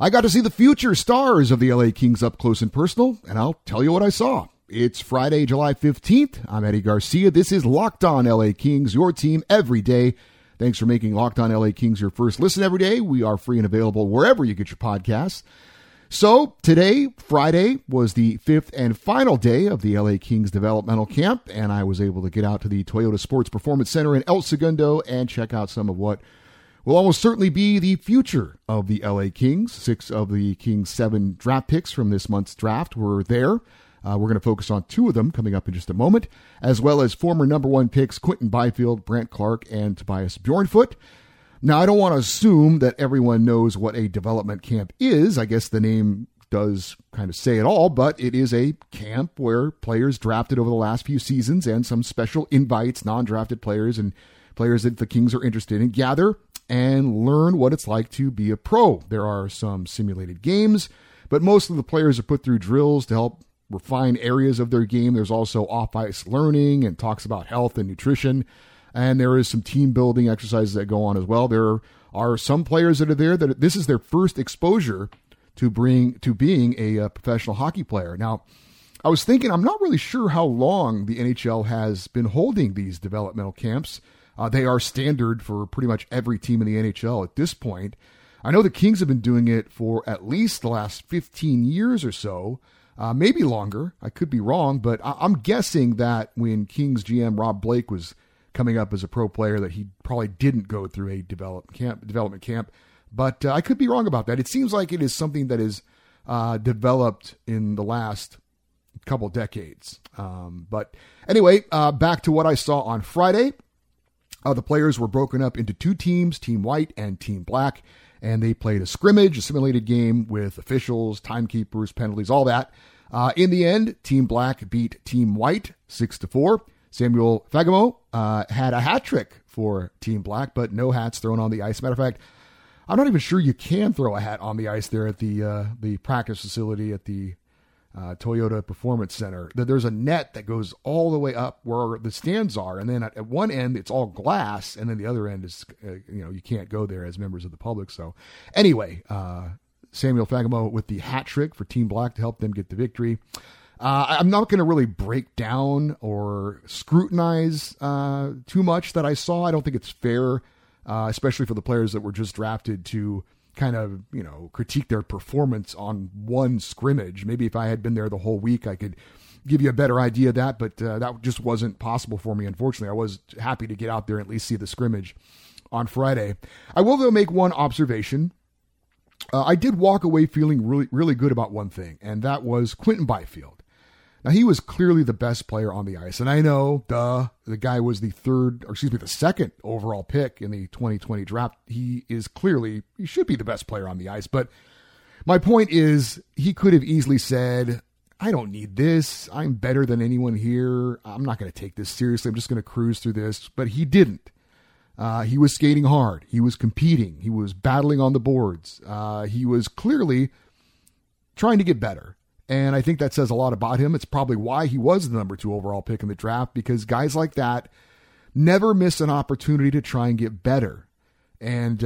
I got to see the future stars of the LA Kings up close and personal, and I'll tell you what I saw. It's Friday, July 15th. I'm Eddie Garcia. This is Locked On LA Kings, your team every day. Thanks for making Locked On LA Kings your first listen every day. We are free and available wherever you get your podcasts. So today, Friday, was the fifth and final day of the LA Kings developmental camp, and I was able to get out to the Toyota Sports Performance Center in El Segundo and check out some of what will almost certainly be the future of the LA Kings. 6 of the Kings' 7 draft picks from this month's draft were there. We're going to focus on 2 of them coming up in just a moment, as well as former number 1 picks Quinton Byfield, Brant Clark, and Tobias Bjornfoot. Now, I don't want to assume that everyone knows what a development camp is. I guess the name does kind of say it all, but it is a camp where players drafted over the last few seasons and some special invites, non-drafted players and players that the Kings are interested in, gather and learn what it's like to be a pro. There are some simulated games, but most of the players are put through drills to help refine areas of their game. There's also off-ice learning and talks about health and nutrition. And there is some team-building exercises that go on as well. There are some players that are there that this is their first exposure to being a professional hockey player. Now, I was thinking, I'm not really sure how long the NHL has been holding these developmental camps. They are standard for pretty much every team in the NHL at this point. I know the Kings have been doing it for at least the last 15 years or so, maybe longer. I could be wrong, but I'm guessing that when Kings GM Rob Blake was coming up as a pro player that he probably didn't go through a development camp. But I could be wrong about that. It seems like it is something that is developed in the last couple decades. But anyway, back to what I saw on Friday. The players were broken up into 2 teams, Team White and Team Black, and they played a scrimmage, a simulated game with officials, timekeepers, penalties, all that. In the end, Team Black beat Team White 6-4. Samuel Fagemo had a hat trick for Team Black, but no hats thrown on the ice. Matter of fact, I'm not even sure you can throw a hat on the ice there at the practice facility at the Toyota Performance Center. There's a net that goes all the way up where the stands are, and then at one end it's all glass, and then the other end is you can't go there as members of the public. So anyway, Samuel Fagemo with the hat trick for Team Black to help them get the victory. I'm not going to really break down or scrutinize too much that I saw. I don't think it's fair, especially for the players that were just drafted, to kind of, critique their performance on one scrimmage. Maybe if I had been there the whole week, I could give you a better idea of that, but that just wasn't possible for me, unfortunately. I was happy to get out there and at least see the scrimmage on Friday. I will, though, make one observation. I did walk away feeling really, really good about one thing, and that was Quinton Byfield. Now, he was clearly the best player on the ice. And I know, the guy was the second overall pick in the 2020 draft. He should be the best player on the ice. But my point is, he could have easily said, I don't need this. I'm better than anyone here. I'm not going to take this seriously. I'm just going to cruise through this. But he didn't. He was skating hard. He was competing. He was battling on the boards. He was clearly trying to get better. And I think that says a lot about him. It's probably why he was the number 2 overall pick in the draft, because guys like that never miss an opportunity to try and get better. And,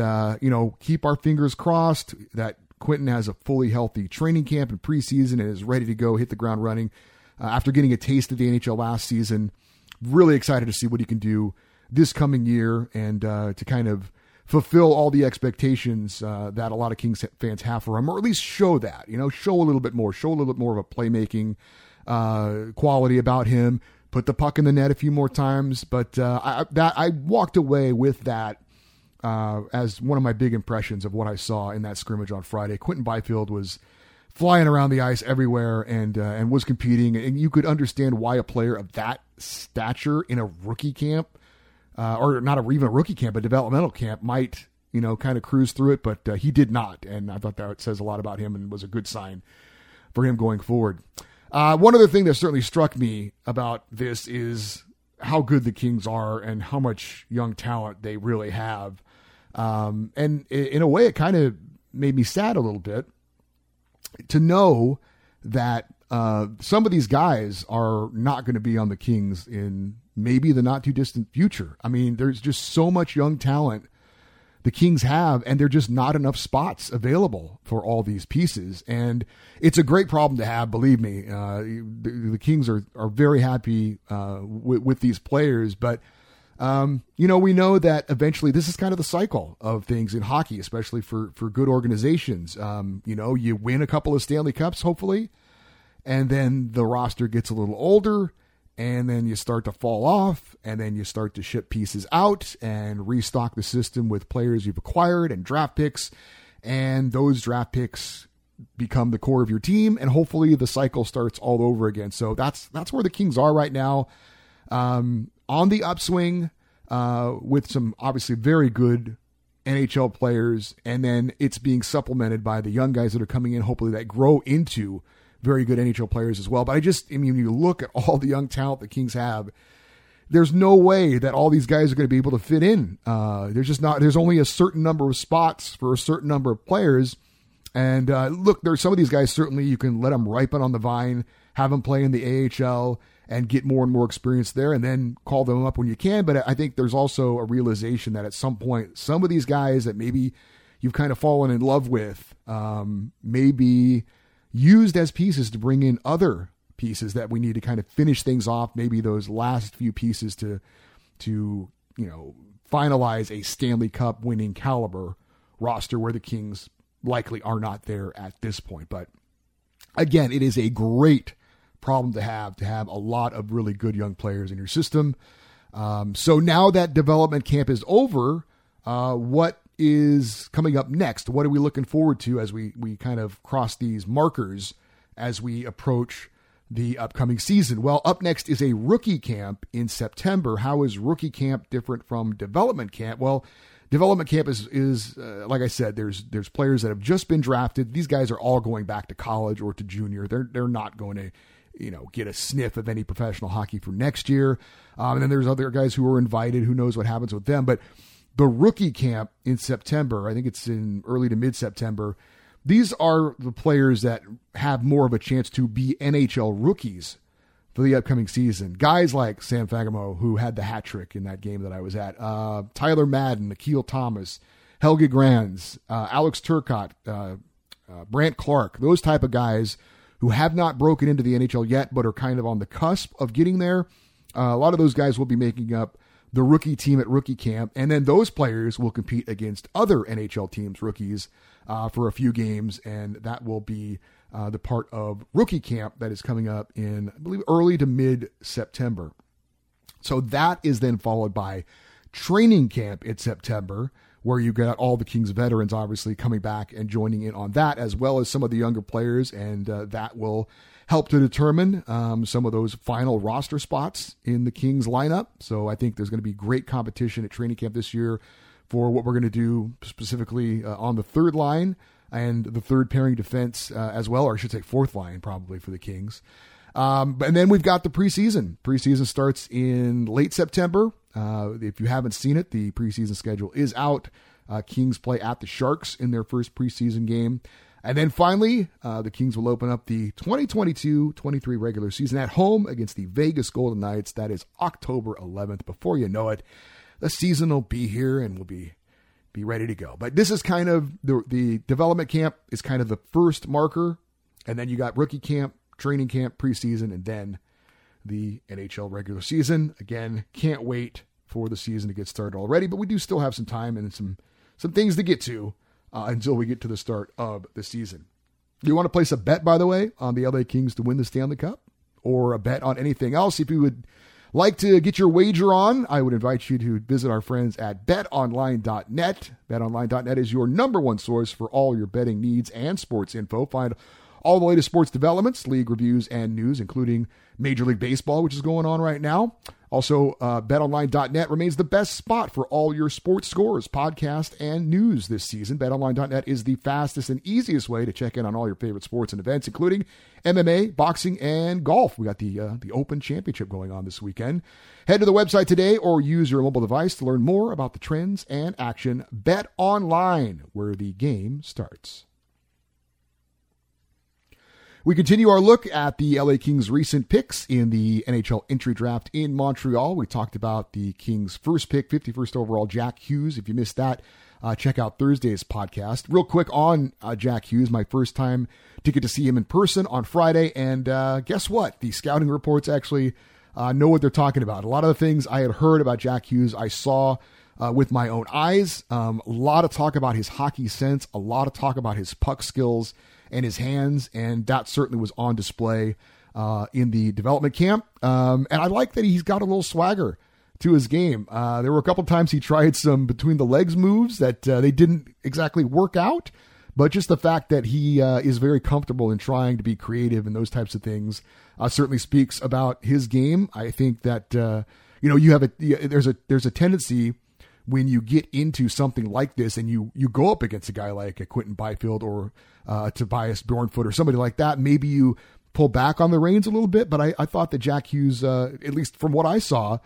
keep our fingers crossed that Quinton has a fully healthy training camp and preseason and is ready to go hit the ground running after getting a taste of the NHL last season. Really excited to see what he can do this coming year and to kind of fulfill all the expectations that a lot of Kings fans have for him, or at least show that, show a little bit more of a playmaking quality about him, put the puck in the net a few more times. But I walked away with that as one of my big impressions of what I saw in that scrimmage on Friday. Quinton Byfield was flying around the ice everywhere and was competing. And you could understand why a player of that stature in a rookie camp, or not even a rookie camp, a developmental camp, might, kind of cruise through it, but he did not. And I thought that says a lot about him and was a good sign for him going forward. One other thing that certainly struck me about this is how good the Kings are and how much young talent they really have. And in a way, it kind of made me sad a little bit to know that some of these guys are not going to be on the Kings in maybe the not too distant future. I mean, there's just so much young talent the Kings have, and there are just not enough spots available for all these pieces. And it's a great problem to have, believe me. The Kings are very happy with these players, but we know that eventually this is kind of the cycle of things in hockey, especially for good organizations. You win a couple of Stanley Cups, hopefully, and then the roster gets a little older, and then you start to fall off, and then you start to ship pieces out and restock the system with players you've acquired and draft picks, and those draft picks become the core of your team, and hopefully the cycle starts all over again. So that's where the Kings are right now. On the upswing with some obviously very good NHL players, and then it's being supplemented by the young guys that are coming in, hopefully that grow into very good NHL players as well. But you look at all the young talent the Kings have, there's no way that all these guys are going to be able to fit in. There's only a certain number of spots for a certain number of players. And look, there's some of these guys, certainly you can let them ripen on the vine, have them play in the AHL and get more and more experience there, and then call them up when you can. But I think there's also a realization that at some point, some of these guys that maybe you've kind of fallen in love with may be used as pieces to bring in other pieces that we need to kind of finish things off, maybe those last few pieces to finalize a Stanley Cup winning caliber roster where the Kings likely are not there at this point. But again, it is a great problem to have a lot of really good young players in your system. So now that development camp is over, what is coming up next? What are we looking forward to as we kind of cross these markers as we approach the upcoming season? Well, up next is a rookie camp in September. How is rookie camp different from development camp? Well, development camp is like I said, there's players that have just been drafted. These guys are all going back to college or to junior. They're not going to get a sniff of any professional hockey for next year. And then there's other guys who are invited, who knows what happens with them. But the rookie camp in September, I think it's in early to mid-September, these are the players that have more of a chance to be NHL rookies for the upcoming season. Guys like Sam Fagemo, who had the hat trick in that game that I was at, Tyler Madden, Akil Thomas, Helge Grans, Alex Turcotte, Brant Clark, those type of guys who have not broken into the NHL yet, but are kind of on the cusp of getting there. A lot of those guys will be making up the rookie team at rookie camp, and then those players will compete against other NHL teams' rookies for a few games, and that will be the part of rookie camp that is coming up in, I believe, early to mid-September. So that is then followed by training camp in September, where you got all the Kings veterans obviously coming back and joining in on that, as well as some of the younger players, and that will help to determine some of those final roster spots in the Kings lineup. So I think there's going to be great competition at training camp this year for what we're going to do specifically on the third line and the third pairing defense as well, or I should say fourth line probably for the Kings. And then we've got the preseason. Preseason starts in late September. If you haven't seen it, the preseason schedule is out. Kings play at the Sharks in their first preseason game. And then finally, the Kings will open up the 2022-23 regular season at home against the Vegas Golden Knights. That is October 11th. Before you know it, the season will be here and we'll be ready to go. But this is kind of the development camp is kind of the first marker. And then you got rookie camp, training camp, preseason, and then the NHL regular season. Again, can't wait for the season to get started already, but we do still have some time and some things to get to until we get to the start of the season. You want to place a bet, by the way, on the LA Kings to win the Stanley Cup, or a bet on anything else? If you would like to get your wager on, I would invite you to visit our friends at betonline.net. Betonline.net is your number one source for all your betting needs and sports info. Find all the latest sports developments, league reviews, and news, including Major League Baseball, which is going on right now. Also, betonline.net remains the best spot for all your sports scores, podcasts, and news this season. Betonline.net is the fastest and easiest way to check in on all your favorite sports and events, including MMA, boxing, and golf. We got the Open Championship going on this weekend. Head to the website today or use your mobile device to learn more about the trends and action. BetOnline, where the game starts. We continue our look at the LA Kings' recent picks in the NHL entry draft in Montreal. We talked about the Kings' first pick, 51st overall, Jack Hughes. If you missed that, check out Thursday's podcast. Real quick on Jack Hughes, my first time ticket to see him in person on Friday. And guess what? The scouting reports actually know what they're talking about. A lot of the things I had heard about Jack Hughes, I saw with my own eyes. A lot of talk about his hockey sense, a lot of talk about his puck skills and his hands. And that certainly was on display in the development camp. And I like that he's got a little swagger to his game. There were a couple of times he tried some between the legs moves that they didn't exactly work out, but just the fact that he is very comfortable in trying to be creative and those types of things certainly speaks about his game. I think that, you have there's a tendency when you get into something like this and you go up against a guy like a Quinton Byfield or Tobias Bjornfoot or somebody like that, maybe you pull back on the reins a little bit, but I thought that Jack Hughes, at least from what I saw,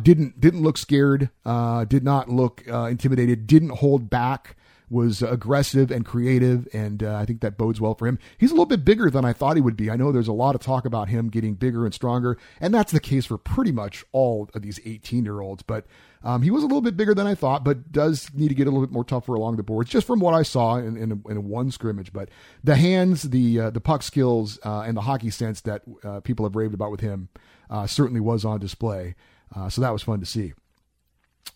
didn't look scared, did not look intimidated, didn't hold back, was aggressive and creative, and I think that bodes well for him. He's a little bit bigger than I thought he would be. I know there's a lot of talk about him getting bigger and stronger, and that's the case for pretty much all of these 18-year-olds, but he was a little bit bigger than I thought, but does need to get a little bit more tougher along the boards, just from what I saw in one scrimmage. But the hands, the puck skills, and the hockey sense that people have raved about with him certainly was on display. So that was fun to see.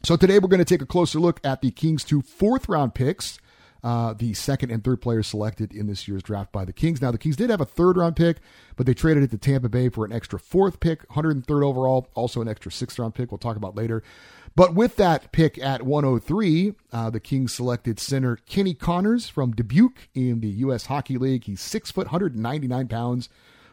So today we're going to take a closer look at the Kings' two fourth-round picks, the second and third players selected in this year's draft by the Kings. Now, the Kings did have a third-round pick, but they traded it to Tampa Bay for an extra fourth pick, 103rd overall, also an extra sixth-round pick we'll talk about later. But with that pick at 103, the Kings selected center Kenny Connors from Dubuque in the U.S. Hockey League. He's 6 foot, 199 pounds.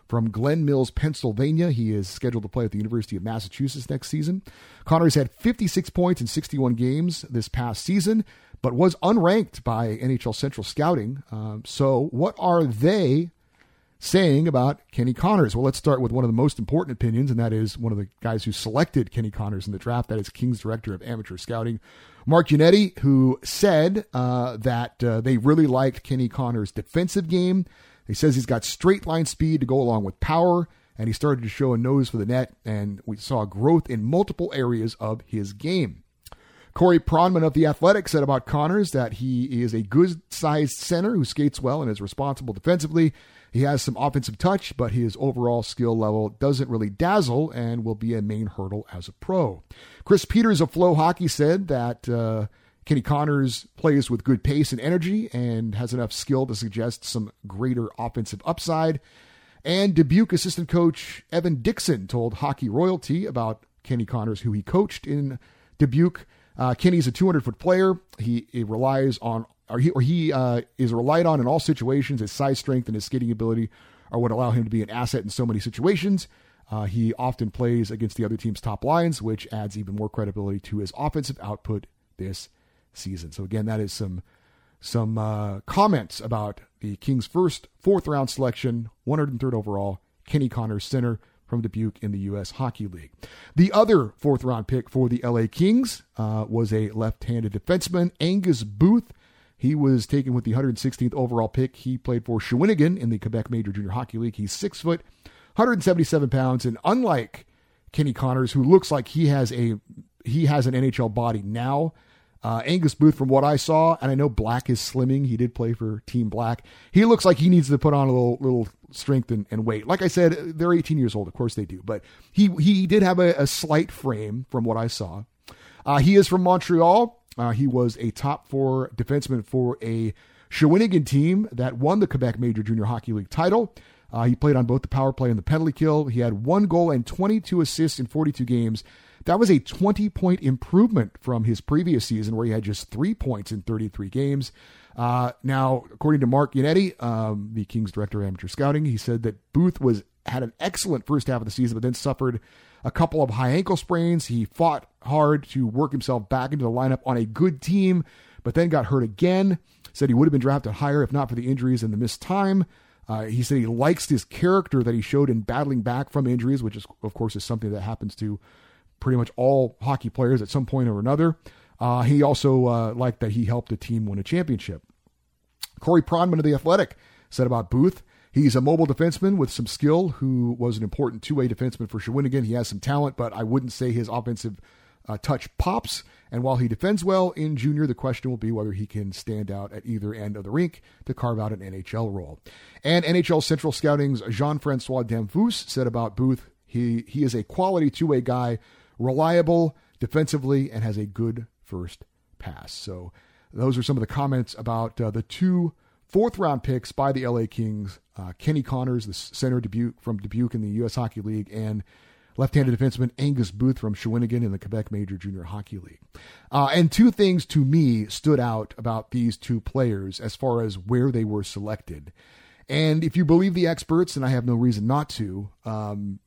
From Glen Mills, Pennsylvania. He is scheduled to play at the University of Massachusetts next season. Connors had 56 points in 61 games this past season, but was unranked by NHL Central Scouting. So what are they saying about Kenny Connors? Well, let's start with one of the most important opinions, and that is one of the guys who selected Kenny Connors in the draft. That is Kings Director of Amateur Scouting, Mark Yannetti, who said that they really liked Kenny Connors' defensive game. He says he's got straight line speed to go along with power, and he started to show a nose for the net, and we saw growth in multiple areas of his game. Corey Pronman of The Athletic said about Connors that he is a good-sized center who skates well and is responsible defensively. He has some offensive touch, but his overall skill level doesn't really dazzle and will be a main hurdle as a pro. Chris Peters of Flow Hockey said that Kenny Connors plays with good pace and energy and has enough skill to suggest some greater offensive upside. And Dubuque assistant coach Evan Dixon told Hockey Royalty about Kenny Connors, who he coached in Dubuque. Kenny's a 200-foot player. He is relied on in all situations. His size, strength, and his skating ability are what allow him to be an asset in so many situations. He often plays against the other team's top lines, which adds even more credibility to his offensive output this season. So again, that is some comments about the Kings' first fourth-round selection, 103rd overall, Kenny Connors, center from Dubuque in the U.S. Hockey League. The other fourth-round pick for the LA Kings was a left-handed defenseman, Angus Booth. He was taken with the 116th overall pick. He played for Shawinigan in the Quebec Major Junior Hockey League. He's 6 foot, 177 pounds, and unlike Kenny Connors, who looks like he has an NHL body now, Angus Booth, from what I saw, and I know Black is slimming. He did play for Team Black. He looks like he needs to put on a little strength and weight. Like I said, they're 18 years old. Of course they do. But he did have a slight frame from what I saw. He is from Montreal. He was a top four defenseman for a Shawinigan team that won the Quebec Major Junior Hockey League title. He played on both the power play and the penalty kill. He had one goal and 22 assists in 42 games. That was a 20-point improvement from his previous season where he had just 3 points in 33 games. Now, according to Mark Yannetti, the Kings Director of Amateur Scouting, he said that Booth had an excellent first half of the season but then suffered a couple of high ankle sprains. He fought hard to work himself back into the lineup on a good team but then got hurt again. Said he would have been drafted higher if not for the injuries and the missed time. He said he likes his character that he showed in battling back from injuries, which, is something that happens to pretty much all hockey players at some point or another. He also liked that he helped the team win a championship. Corey Pronman of The Athletic said about Booth, he's a mobile defenseman with some skill who was an important two-way defenseman for Shawinigan. He has some talent, but I wouldn't say his offensive touch pops. And while he defends well in junior, the question will be whether he can stand out at either end of the rink to carve out an NHL role. And NHL Central Scouting's Jean-Francois Damfus said about Booth, he is a quality two-way guy, reliable defensively, and has a good first pass. So those are some of the comments about the 2 fourth-round picks by the LA Kings, Kenny Connors, the center from Dubuque in the U.S. Hockey League, and left-handed defenseman Angus Booth from Shawinigan in the Quebec Major Junior Hockey League. And two things to me stood out about these two players as far as where they were selected. And if you believe the experts, and I have no reason not to,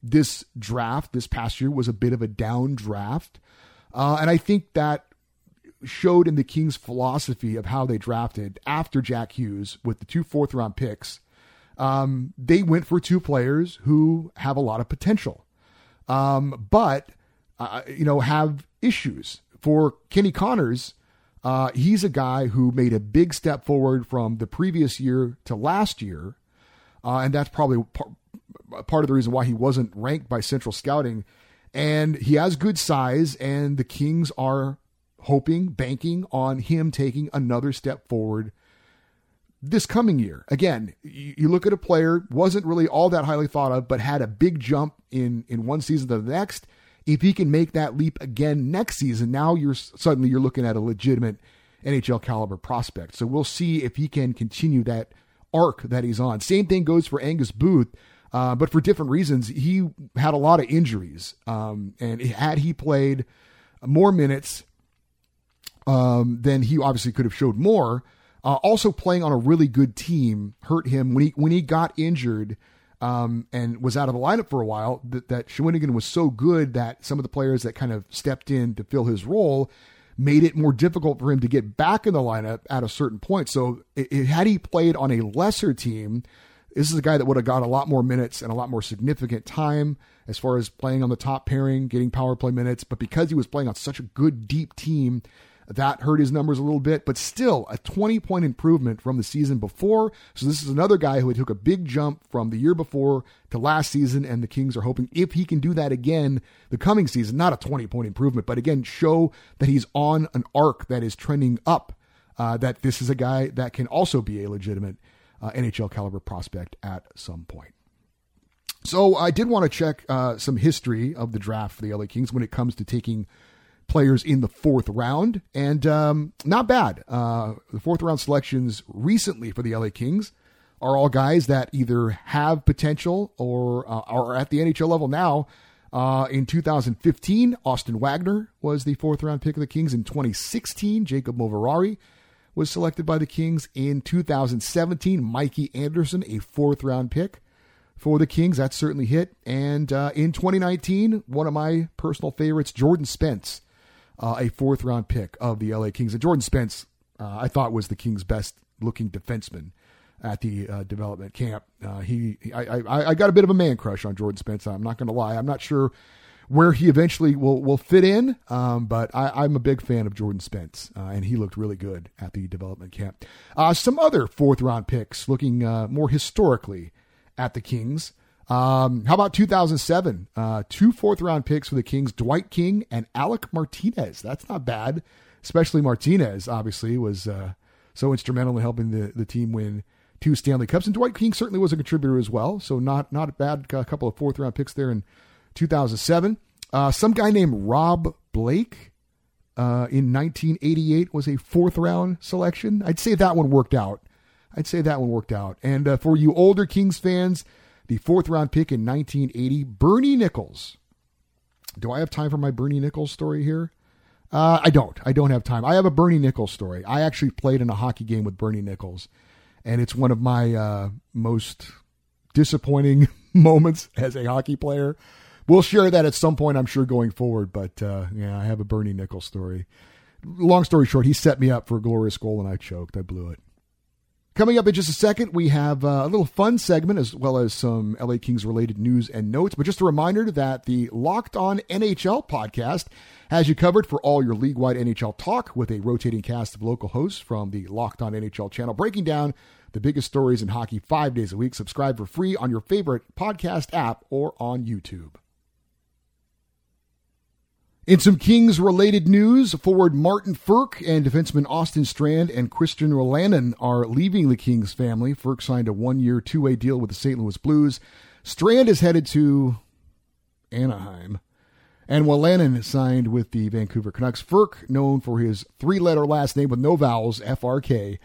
this draft this past year was a bit of a down draft. And I think that showed in the Kings' philosophy of how they drafted after Jack Hughes with the 2 fourth-round picks. They went for two players who have a lot of potential. But have issues. For Kenny Connors, he's a guy who made a big step forward from the previous year to last year. And that's probably part of the reason why he wasn't ranked by Central Scouting. And he has good size, and the Kings are banking on him taking another step forward this coming year. Again, you look at a player, wasn't really all that highly thought of, but had a big jump in one season to the next. If he can make that leap again next season, now you're looking at a legitimate NHL caliber prospect. So we'll see if he can continue that arc that he's on. Same thing goes for Angus Booth, but for different reasons. He had a lot of injuries, and had he played more minutes, then he obviously could have showed more. Also, playing on a really good team hurt him when he got injured and was out of the lineup for a while. That Shawinigan was so good that some of the players that kind of stepped in to fill his role made it more difficult for him to get back in the lineup at a certain point. So had he played on a lesser team, this is a guy that would have got a lot more minutes and a lot more significant time as far as playing on the top pairing, getting power play minutes. But because he was playing on such a good, deep team, that hurt his numbers a little bit, but still a 20-point improvement from the season before. So this is another guy who had took a big jump from the year before to last season, and the Kings are hoping if he can do that again the coming season, not a 20-point improvement, but again, show that he's on an arc that is trending up, that this is a guy that can also be a legitimate NHL caliber prospect at some point. So I did want to check some history of the draft for the LA Kings when it comes to taking players in the fourth round, and not bad. The fourth round selections recently for the LA Kings are all guys that either have potential or are at the NHL level now. In 2015, Austin Wagner was the fourth round pick of the Kings. In 2016, Jacob Moverari was selected by the Kings. In 2017, Mikey Anderson, a fourth round pick for the Kings. That certainly hit. And in 2019, one of my personal favorites, Jordan Spence, a fourth-round pick of the LA Kings. And Jordan Spence, I thought, was the Kings' best-looking defenseman at the development camp. I got a bit of a man crush on Jordan Spence. I'm not going to lie. I'm not sure where he eventually will fit in, but I'm a big fan of Jordan Spence, and he looked really good at the development camp. Some other fourth-round picks looking more historically at the Kings. How about 2007? 2 fourth-round picks for the Kings, Dwight King and Alec Martinez. That's not bad, especially Martinez, obviously, was so instrumental in helping the team win 2 Stanley Cups. And Dwight King certainly was a contributor as well, so not a bad couple of fourth-round picks there in 2007. Some guy named Rob Blake in 1988 was a fourth-round selection. I'd say that one worked out. And for you older Kings fans, the fourth-round pick in 1980, Bernie Nichols. Do I have time for my Bernie Nichols story here? I don't. I don't have time. I have a Bernie Nichols story. I actually played in a hockey game with Bernie Nichols, and it's one of my most disappointing moments as a hockey player. We'll share that at some point, I'm sure, going forward. But, yeah, I have a Bernie Nichols story. Long story short, he set me up for a glorious goal, and I choked. I blew it. Coming up in just a second, we have a little fun segment as well as some LA Kings-related news and notes. But just a reminder that the Locked On NHL podcast has you covered for all your league-wide NHL talk with a rotating cast of local hosts from the Locked On NHL channel, breaking down the biggest stories in hockey 5 days a week. Subscribe for free on your favorite podcast app or on YouTube. In some Kings-related news, forward Martin Furk and defenseman Austin Strand and Christian Rolanin are leaving the Kings family. Furk signed a one-year, two-way deal with the St. Louis Blues. Strand is headed to Anaheim. And Rolanin signed with the Vancouver Canucks. Furk, known for his three-letter last name with no vowels, F-R-K,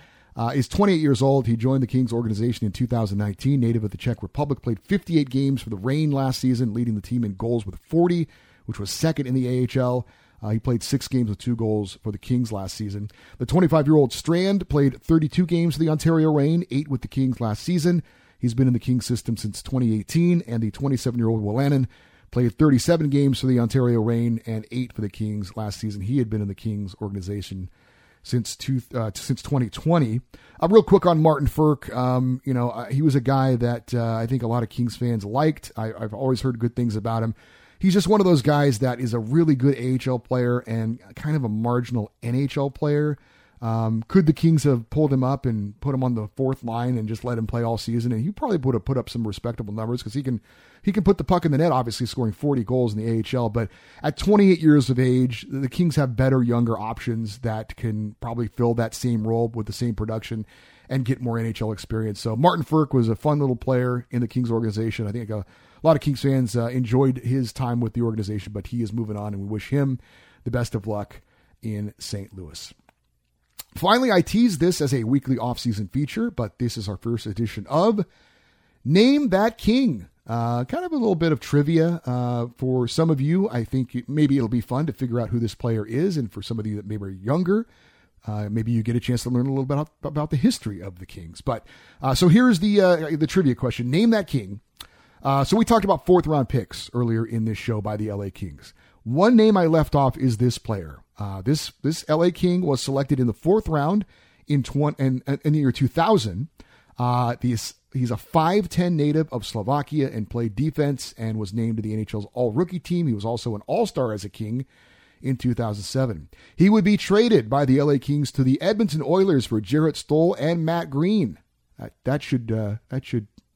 is 28 years old. He joined the Kings organization in 2019. Native of the Czech Republic, played 58 games for the Reign last season, leading the team in goals with 40, which was second in the AHL. He played 6 games with 2 goals for the Kings last season. The 25-year-old Strand played 32 games for the Ontario Reign, 8 with the Kings last season. He's been in the Kings system since 2018, and the 27-year-old Rolanin played 37 games for the Ontario Reign and 8 for the Kings last season. He had been in the Kings organization since 2020. Real quick on Martin Furk, he was a guy that I think a lot of Kings fans liked. I've always heard good things about him. He's just one of those guys that is a really good AHL player and kind of a marginal NHL player. Could the Kings have pulled him up and put him on the fourth line and just let him play all season? And he probably would have put up some respectable numbers because he can put the puck in the net, obviously scoring 40 goals in the AHL. But at 28 years of age, the Kings have better, younger options that can probably fill that same role with the same production and get more NHL experience. So Martin Furk was a fun little player in the Kings organization. I think a lot of Kings fans enjoyed his time with the organization, but he is moving on, and we wish him the best of luck in St. Louis. Finally, I teased this as a weekly offseason feature, but this is our first edition of Name That King. Kind of a little bit of trivia for some of you. I think maybe it'll be fun to figure out who this player is, and for some of you that maybe are younger, maybe you get a chance to learn a little bit about the history of the Kings. But so here's the trivia question. Name That King. So we talked about fourth-round picks earlier in this show by the LA Kings. One name I left off is this player. This LA King was selected in the fourth round in the year 2000. He's a 5'10" native of Slovakia and played defense and was named to the NHL's all-rookie team. He was also an all-star as a King in 2007. He would be traded by the LA Kings to the Edmonton Oilers for Jarrett Stoll and Matt Green. That should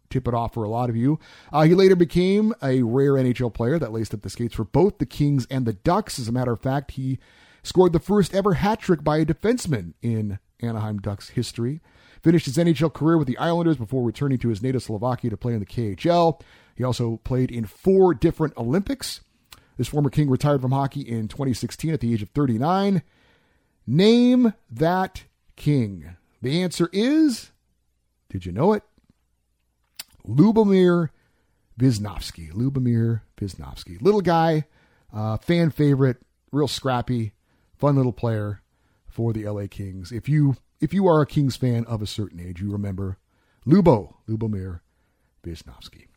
tip it off for a lot of you. He later became a rare NHL player that laced up the skates for both the Kings and the Ducks. As a matter of fact, he scored the first ever hat trick by a defenseman in Anaheim Ducks history. Finished his NHL career with the Islanders before returning to his native Slovakia to play in the KHL. He also played in 4 different Olympics. This former King retired from hockey in 2016 at the age of 39. Name that King. The answer is, did you know it? Lubomir Visnovsky. Little guy, fan favorite, real scrappy, fun little player for the LA Kings. If you are a Kings fan of a certain age, you remember Lubomir Visnovsky.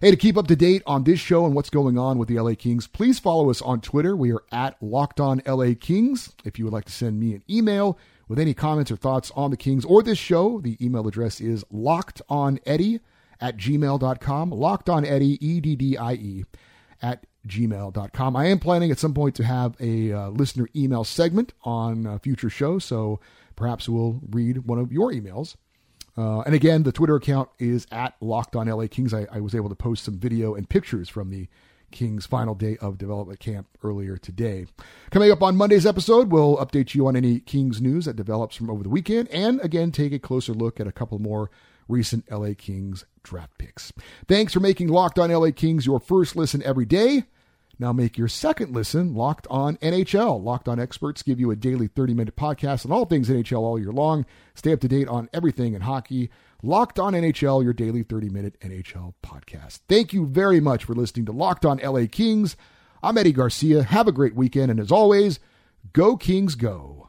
Hey, to keep up to date on this show and what's going on with the LA Kings, please follow us on Twitter. We are at Locked On LA Kings. If you would like to send me an email with any comments or thoughts on the Kings or this show, the email address is LockedOnEddie@gmail.com, LockedOnEddie@gmail.com. I am planning at some point to have a listener email segment on a future show, so perhaps we'll read one of your emails. And again, the Twitter account is at LockedOnLAKings. I was able to post some video and pictures from the Kings' final day of development camp earlier today. Coming up on Monday's episode, we'll update you on any Kings news that develops from over the weekend, and again, take a closer look at a couple more recent LA Kings draft picks. Thanks for making Locked On LA Kings your first listen every day. Now make your second listen Locked On NHL. Locked On experts give you a daily 30-minute podcast on all things NHL all year long. Stay up to date on everything in hockey. Locked On NHL, your daily 30-minute NHL podcast. Thank you very much for listening to Locked On LA Kings. I'm Eddie Garcia. Have a great weekend, and as always, go Kings go.